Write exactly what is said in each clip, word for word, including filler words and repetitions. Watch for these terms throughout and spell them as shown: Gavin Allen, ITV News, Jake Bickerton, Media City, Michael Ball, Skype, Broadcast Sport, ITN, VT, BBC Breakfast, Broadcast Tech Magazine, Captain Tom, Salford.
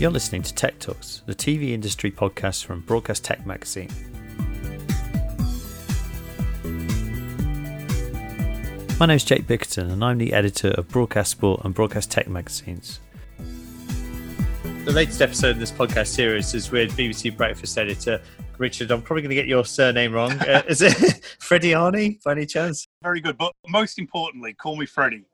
You're listening to Tech Talks, the T V industry podcast from Broadcast Tech Magazine. My name's Jake Bickerton and I'm the editor of Broadcast Sport and Broadcast Tech Magazines. The latest episode of this podcast series is with B B C Breakfast editor Richard. I'm probably going to get your surname wrong. Uh, is it Freddie Arnie, by any chance? Very good, but most importantly, call me Freddie.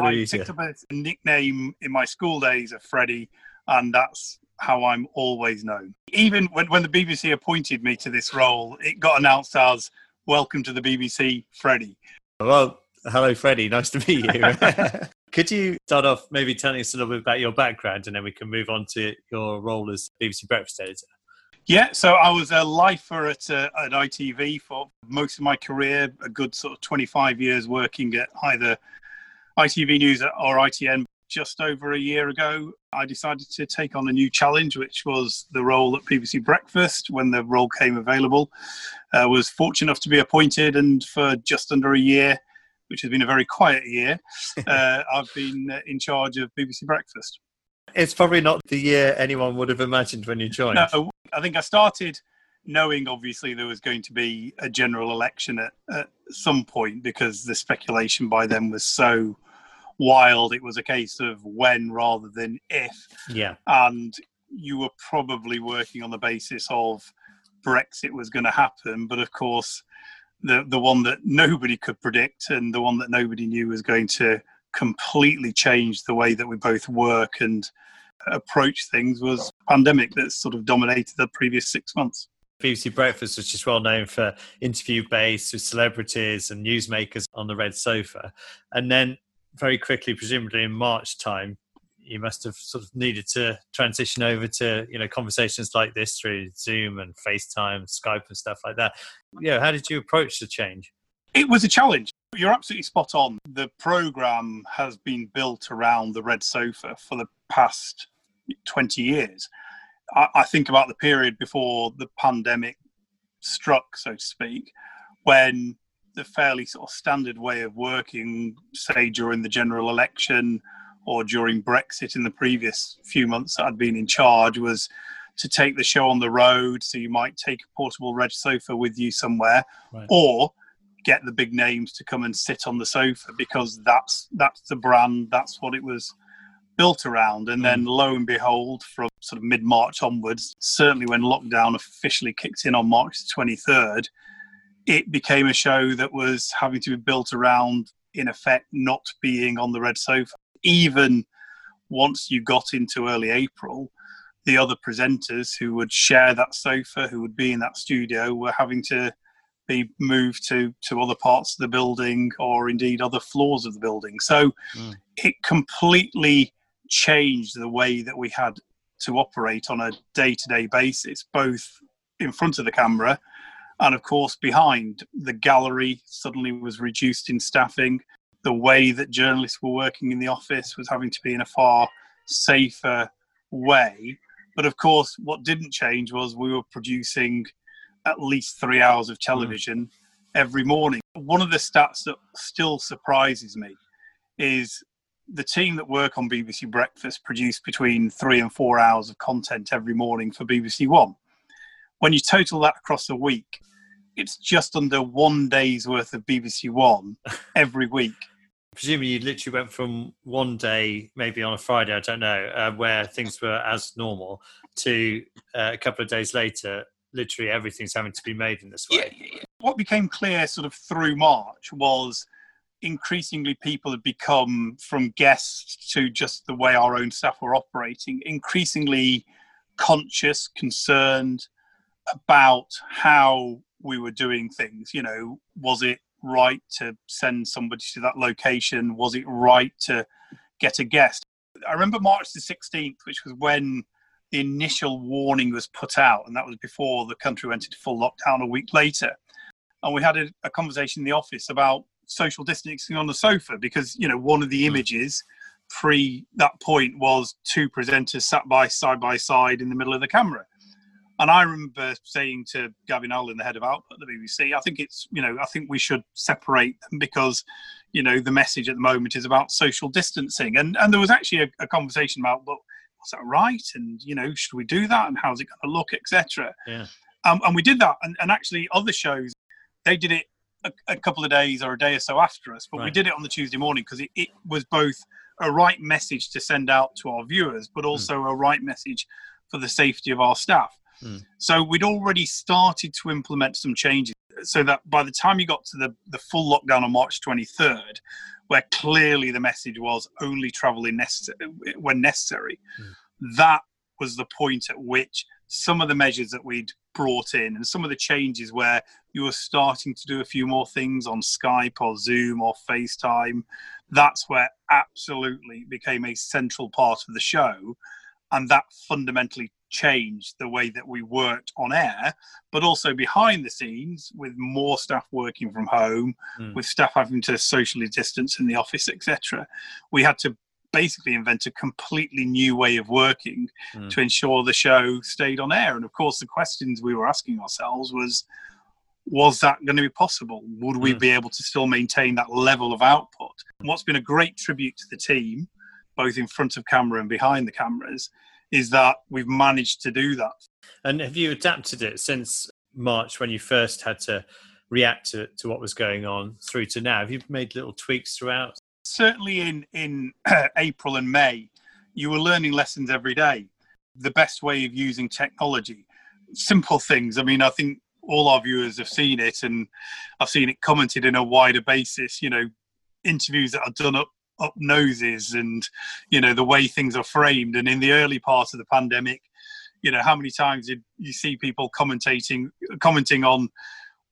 I easier. picked up a nickname in my school days of Freddie, and that's how I'm always known. Even when, when the B B C appointed me to this role, it got announced as, welcome to the B B C, Freddie. Well, hello, Freddie. Nice to meet you. Could you start off maybe telling us a little bit about your background, and then we can move on to your role as B B C Breakfast editor? Yeah, so I was a lifer at, uh, at I T V for most of my career, a good sort of twenty-five years working at either I T V News or I T N. Just over a year ago, I decided to take on a new challenge, which was the role at B B C Breakfast when the role came available. I was fortunate enough to be appointed, and for just under a year, which has been a very quiet year, uh, I've been in charge of B B C Breakfast. It's probably not the year anyone would have imagined when you joined. No, I think I started knowing, obviously, there was going to be a general election at, at some point, because the speculation by them was so wild. It was a case of when rather than if. Yeah. And you were probably working on the basis of Brexit was going to happen. But of course, the, the one that nobody could predict and the one that nobody knew was going to completely change the way that we both work and approach things was a pandemic that sort of dominated the previous six months. B B C Breakfast, which is well known for interview based with celebrities and newsmakers on the red sofa. And then very quickly, presumably in March time, you must have sort of needed to transition over to, you know, conversations like this through Zoom and FaceTime, Skype and stuff like that. You know, how did you approach the change? It was a challenge. You're absolutely spot on. The programme has been built around the red sofa for the past twenty years. I think about the period before the pandemic struck, so to speak, when the fairly sort of standard way of working, say during the general election or during Brexit in the previous few months that I'd been in charge, was to take the show on the road. So you might take a portable red sofa with you somewhere, right, or get the big names to come and sit on the sofa, because that's that's the brand, that's what it was built around. And then lo and behold, from sort of mid-March onwards, certainly when lockdown officially kicked in on March twenty-third, it became a show that was having to be built around, in effect, not being on the red sofa. Even once you got into early April, the other presenters who would share that sofa, who would be in that studio, were having to be moved to to other parts of the building, or indeed other floors of the building. So mm. it completely changed the way that we had to operate on a day-to-day basis, both in front of the camera and, of course, behind. The gallery suddenly was reduced in staffing. The way that journalists were working in the office was having to be in a far safer way. But, of course, what didn't change was we were producing at least three hours of television mm. every morning. One of the stats that still surprises me is the team that work on B B C Breakfast produce between three and four hours of content every morning for B B C One. When you total that across a week, it's just under one day's worth of B B C One every week. Presumably you literally went from one day, maybe on a Friday, I don't know, uh, where things were as normal, to uh, a couple of days later, literally everything's having to be made in this way. Yeah, yeah. What became clear sort of through March was increasingly people had become, from guests to just the way our own staff were operating, increasingly conscious, concerned about how we were doing things. You know, was it right to send somebody to that location? Was it right to get a guest? I remember March the sixteenth, which was when the initial warning was put out, and that was before the country went into full lockdown a week later. And we had a, a conversation in the office about social distancing on the sofa, because, you know, one of the images pre that point was two presenters sat by side by side in the middle of the camera. And I remember saying to Gavin Allen, the head of output at the B B C, I think it's, you know, I think we should separate them, because, you know, the message at the moment is about social distancing. And and there was actually a, a conversation about, look, was that right? And, you know, should we do that? And how's it going to look, et cetera. Yeah. Um, and we did that. And, and actually other shows, they did it a, a couple of days or a day or so after us. But right. we did it on the Tuesday morning because it, it was both a right message to send out to our viewers, but also mm. a right message for the safety of our staff. Mm. So we'd already started to implement some changes so that by the time you got to the, the full lockdown on March twenty-third, where clearly the message was only travel in nece- when necessary, mm. that was the point at which some of the measures that we'd brought in and some of the changes where you were starting to do a few more things on Skype or Zoom or FaceTime, that's where absolutely became a central part of the show. And that fundamentally changed the way that we worked on air, but also behind the scenes with more staff working from home, mm. with staff having to socially distance in the office, et cetera. We had to basically invent a completely new way of working mm. to ensure the show stayed on air. And of course, the questions we were asking ourselves was, was that going to be possible? Would we mm. be able to still maintain that level of output? And what's been a great tribute to the team, both in front of camera and behind the cameras, is that we've managed to do that. And have you adapted it since March, when you first had to react to, to what was going on, through to now? Have you made little tweaks throughout? Certainly in, in April and May, you were learning lessons every day. The best way of using technology, simple things. I mean, I think all our viewers have seen it, and I've seen it commented in a wider basis, you know, interviews that are done up up noses and, you know, the way things are framed. And in the early part of the pandemic, you know, how many times did you see people commentating, commenting on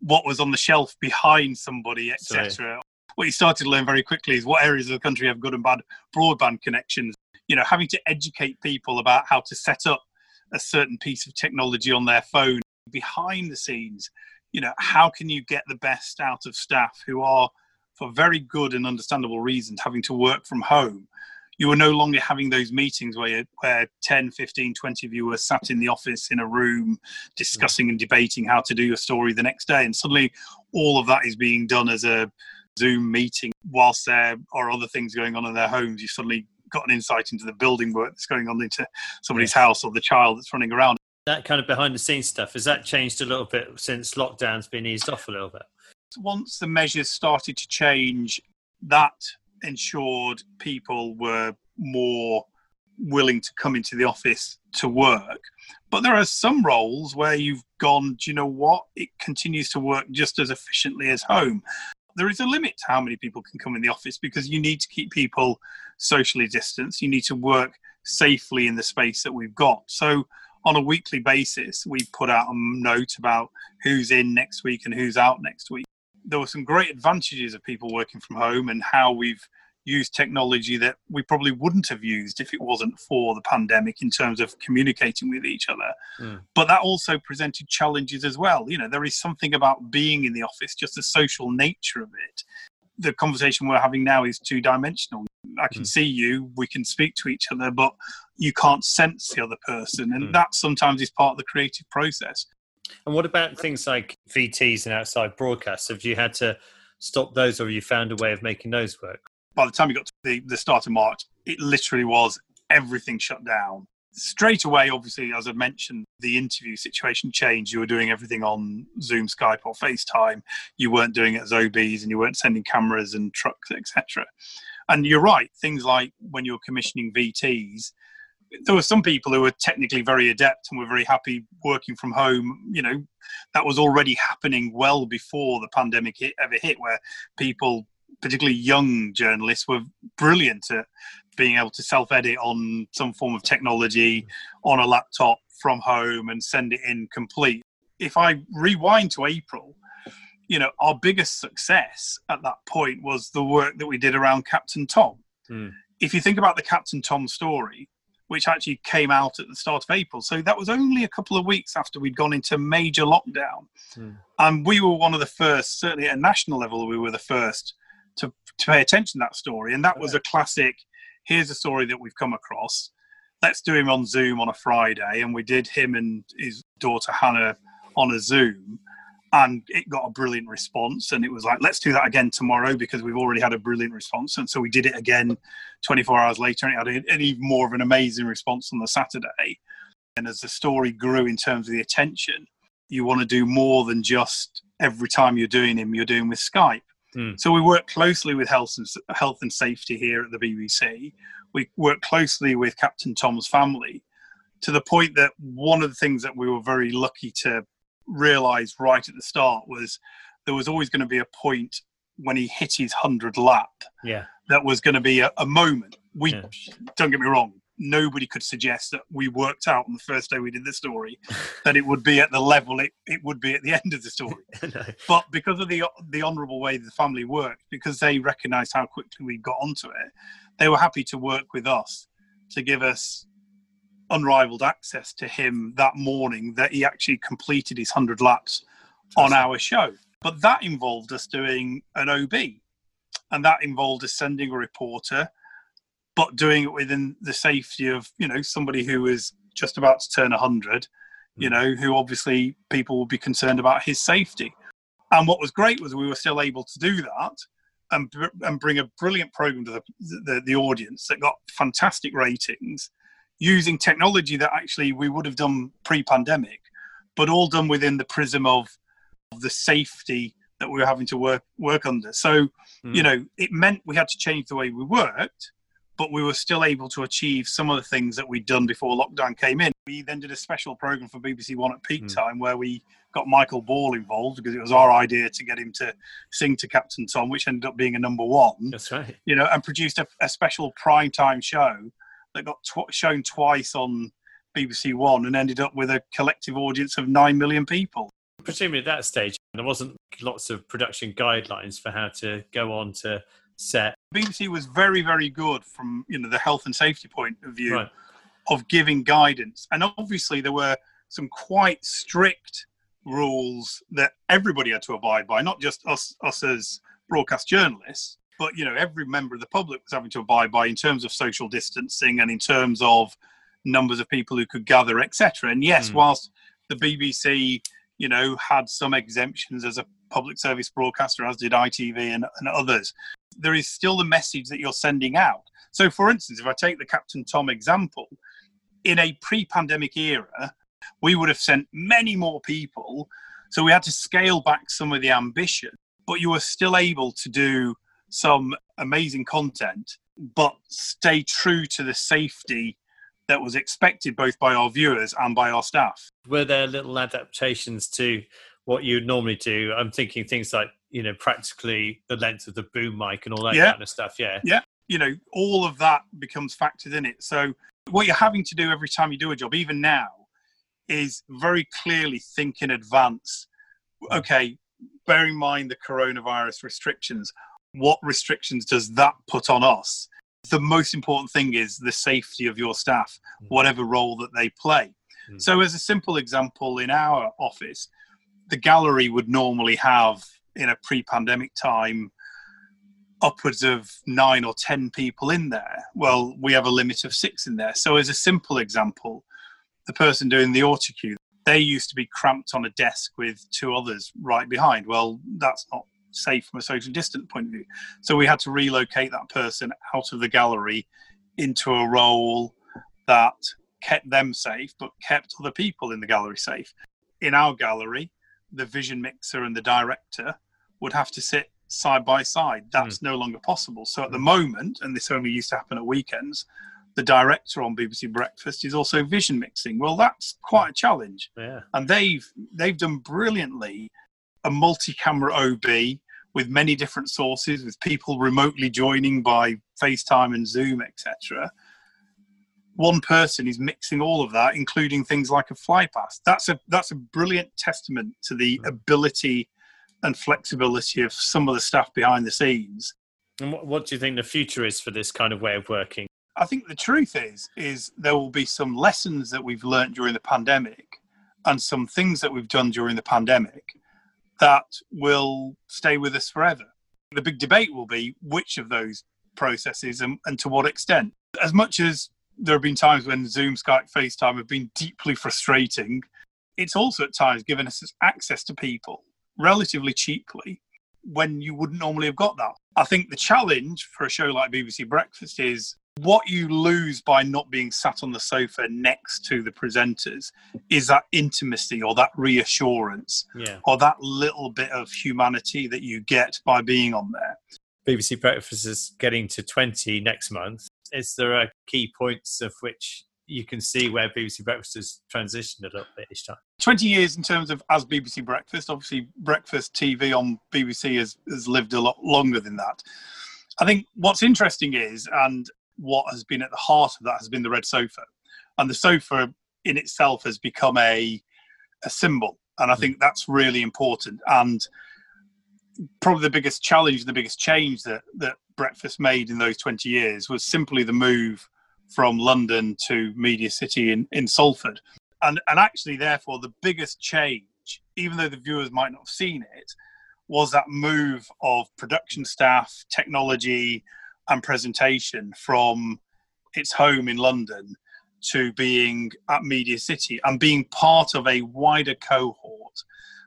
what was on the shelf behind somebody, et cetera. What you started to learn very quickly is what areas of the country have good and bad broadband connections. You know, having to educate people about how to set up a certain piece of technology on their phone. Behind the scenes, you know, how can you get the best out of staff who are, for very good and understandable reasons, having to work from home? You were no longer having those meetings where, you, where ten, fifteen, twenty viewers sat in the office in a room discussing and debating how to do your story the next day. And suddenly all of that is being done as a Zoom meeting whilst there are other things going on in their homes. You suddenly got an insight into the building work that's going on into somebody's yeah. house or the child that's running around. That kind of behind the scenes stuff, has that changed a little bit since lockdown's been eased off a little bit? Once the measures started to change, that ensured people were more willing to come into the office to work. But there are some roles where you've gone, do you know what? It continues to work just as efficiently as home. There is a limit to how many people can come in the office because you need to keep people socially distanced. You need to work safely in the space that we've got. So on a weekly basis, we put out a note about who's in next week and who's out next week. There were some great advantages of people working from home and how we've used technology that we probably wouldn't have used if it wasn't for the pandemic in terms of communicating with each other. Mm. But that also presented challenges as well. You know, there is something about being in the office, just the social nature of it. The conversation we're having now is two-dimensional. I can mm. see you, we can speak to each other, but you can't sense the other person. And mm. that sometimes is part of the creative process. And what about things like V Ts and outside broadcasts? Have you had to stop those, or have you found a way of making those work? By the time we got to the, the start of March, it literally was everything shut down. Straight away, obviously, as I mentioned, the interview situation changed. You were doing everything on Zoom, Skype or FaceTime. You weren't doing it as O Bs and you weren't sending cameras and trucks, et cetera. And you're right, things like when you're commissioning V Ts, there were some people who were technically very adept and were very happy working from home. You know, that was already happening well before the pandemic hit, ever hit, where people, particularly young journalists, were brilliant at being able to self-edit on some form of technology on a laptop from home and send it in complete. If I rewind to April, you know, our biggest success at that point was the work that we did around Captain Tom. Mm. If you think about the Captain Tom story, which actually came out at the start of April, so that was only a couple of weeks after we'd gone into major lockdown. Mm. And we were one of the first, certainly at a national level, we were the first to, to pay attention to that story. And that okay. was a classic, here's a story that we've come across. Let's do him on Zoom on a Friday. And we did him and his daughter Hannah on a Zoom. And it got a brilliant response. And it was like, let's do that again tomorrow because we've already had a brilliant response. And so we did it again twenty-four hours later, and it had an even more of an amazing response on the Saturday. And as the story grew in terms of the attention, you want to do more than just every time you're doing him, you're doing with Skype. Mm. So we work closely with health and, health and safety here at the B B C. We work closely with Captain Tom's family, to the point that one of the things that we were very lucky to realised right at the start was there was always going to be a point when he hit his hundred lap, yeah, that was going to be a, a moment. We, yeah. Don't get me wrong, nobody could suggest that we worked out on the first day we did the story that it would be at the level it, it would be at the end of the story. No. But because of the the honourable way the family worked, because they recognised how quickly we got onto it, they were happy to work with us to give us unrivaled access to him that morning, that he actually completed his hundred laps on our show. But that involved us doing an O B, and that involved us sending a reporter, but doing it within the safety of, you know, somebody who was just about to turn a hundred, you know, who obviously people will be concerned about his safety. And what was great was we were still able to do that and, and bring a brilliant program to the, the, the audience that got fantastic ratings, using technology that actually we would have done pre-pandemic, but all done within the prism of, of the safety that we were having to work work under. So, mm. you know, it meant we had to change the way we worked, but we were still able to achieve some of the things that we'd done before lockdown came in. We then did a special programme for B B C One at peak mm. time where we got Michael Ball involved, because it was our idea to get him to sing to Captain Tom, which ended up being a number one. That's right. You know, and produced a, a special primetime show that got tw- shown twice on B B C One and ended up with a collective audience of nine million people. Presumably at that stage, there wasn't lots of production guidelines for how to go on to set. B B C was very, very good from, you know, the health and safety point of view, right, of giving guidance. And obviously there were some quite strict rules that everybody had to abide by, not just us, us as broadcast journalists. But, you know, every member of the public was having to abide by in terms of social distancing and in terms of numbers of people who could gather, et cetera. And yes, mm. whilst the B B C, you know, had some exemptions as a public service broadcaster, as did I T V and, and others, there is still the message that you're sending out. So, for instance, if I take the Captain Tom example, in a pre-pandemic era, we would have sent many more people. So we had to scale back some of the ambition, but you were still able to do some amazing content, but stay true to the safety that was expected both by our viewers and by our staff. Were there little adaptations to what you'd normally do? I'm thinking things like, you know, practically the length of the boom mic and all that yeah. kind of stuff. Yeah. Yeah. You know, all of that becomes factored in it. So what you're having to do every time you do a job, even now, is very clearly think in advance. Okay, bear in mind the coronavirus restrictions. What restrictions does that put on us? The most important thing is the safety of your staff, whatever role that they play. Mm. So as a simple example, in our office, the gallery would normally have, in a pre-pandemic time, upwards of nine or ten people in there. Well, we have a limit of six in there. So as a simple example, the person doing the autocue, they used to be cramped on a desk with two others right behind. Well, that's not safe from a social distance point of view. So we had to relocate that person out of the gallery into a role that kept them safe, but kept other people in the gallery safe. In our gallery, the vision mixer and the director would have to sit side by side. That's mm. no longer possible. So at the moment, and this only used to happen at weekends, the director on B B C Breakfast is also vision mixing. Well, that's quite a challenge. Yeah. And they've they've done brilliantly a multi-camera O B with many different sources, with people remotely joining by FaceTime and Zoom, et cetera. One person is mixing all of that, including things like a fly pass. That's a that's a brilliant testament to the ability and flexibility of some of the staff behind the scenes. And what, what do you think the future is for this kind of way of working? I think the truth is, is there will be some lessons that we've learned during the pandemic and some things that we've done during the pandemic that will stay with us forever. The big debate will be which of those processes and, and to what extent. As much as there have been times when Zoom, Skype, FaceTime have been deeply frustrating, it's also at times given us access to people relatively cheaply when you wouldn't normally have got that. I think the challenge for a show like B B C Breakfast is what you lose by not being sat on the sofa next to the presenters is that intimacy or that reassurance yeah. or that little bit of humanity that you get by being on there. B B C Breakfast is getting to twenty next month. Is there a key points of which you can see where B B C Breakfast has transitioned a little bit each time? twenty years in terms of as B B C Breakfast. Obviously, breakfast T V on B B C has, has lived a lot longer than that. I think what's interesting is, and what has been at the heart of that has been the red sofa. And the sofa in itself has become a a symbol. And I think that's really important. And probably the biggest challenge, the biggest change that, that Breakfast made in those twenty years was simply the move from London to Media City in, in Salford. And, and actually, therefore, the biggest change, even though the viewers might not have seen it, was that move of production staff, technology, and presentation from its home in London to being at Media City and being part of a wider cohort,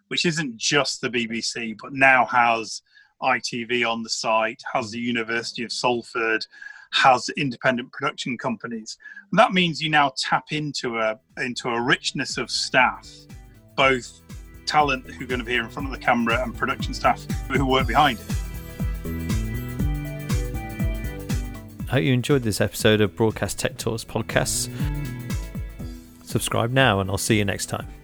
which isn't just the B B C, but now has I T V on the site, has the University of Salford, has independent production companies. And that means you now tap into a into a richness of staff, both talent who are going to be here in front of the camera and production staff who work behind it. I hope you enjoyed this episode of Broadcast Tech Talks Podcasts. Subscribe now and I'll see you next time.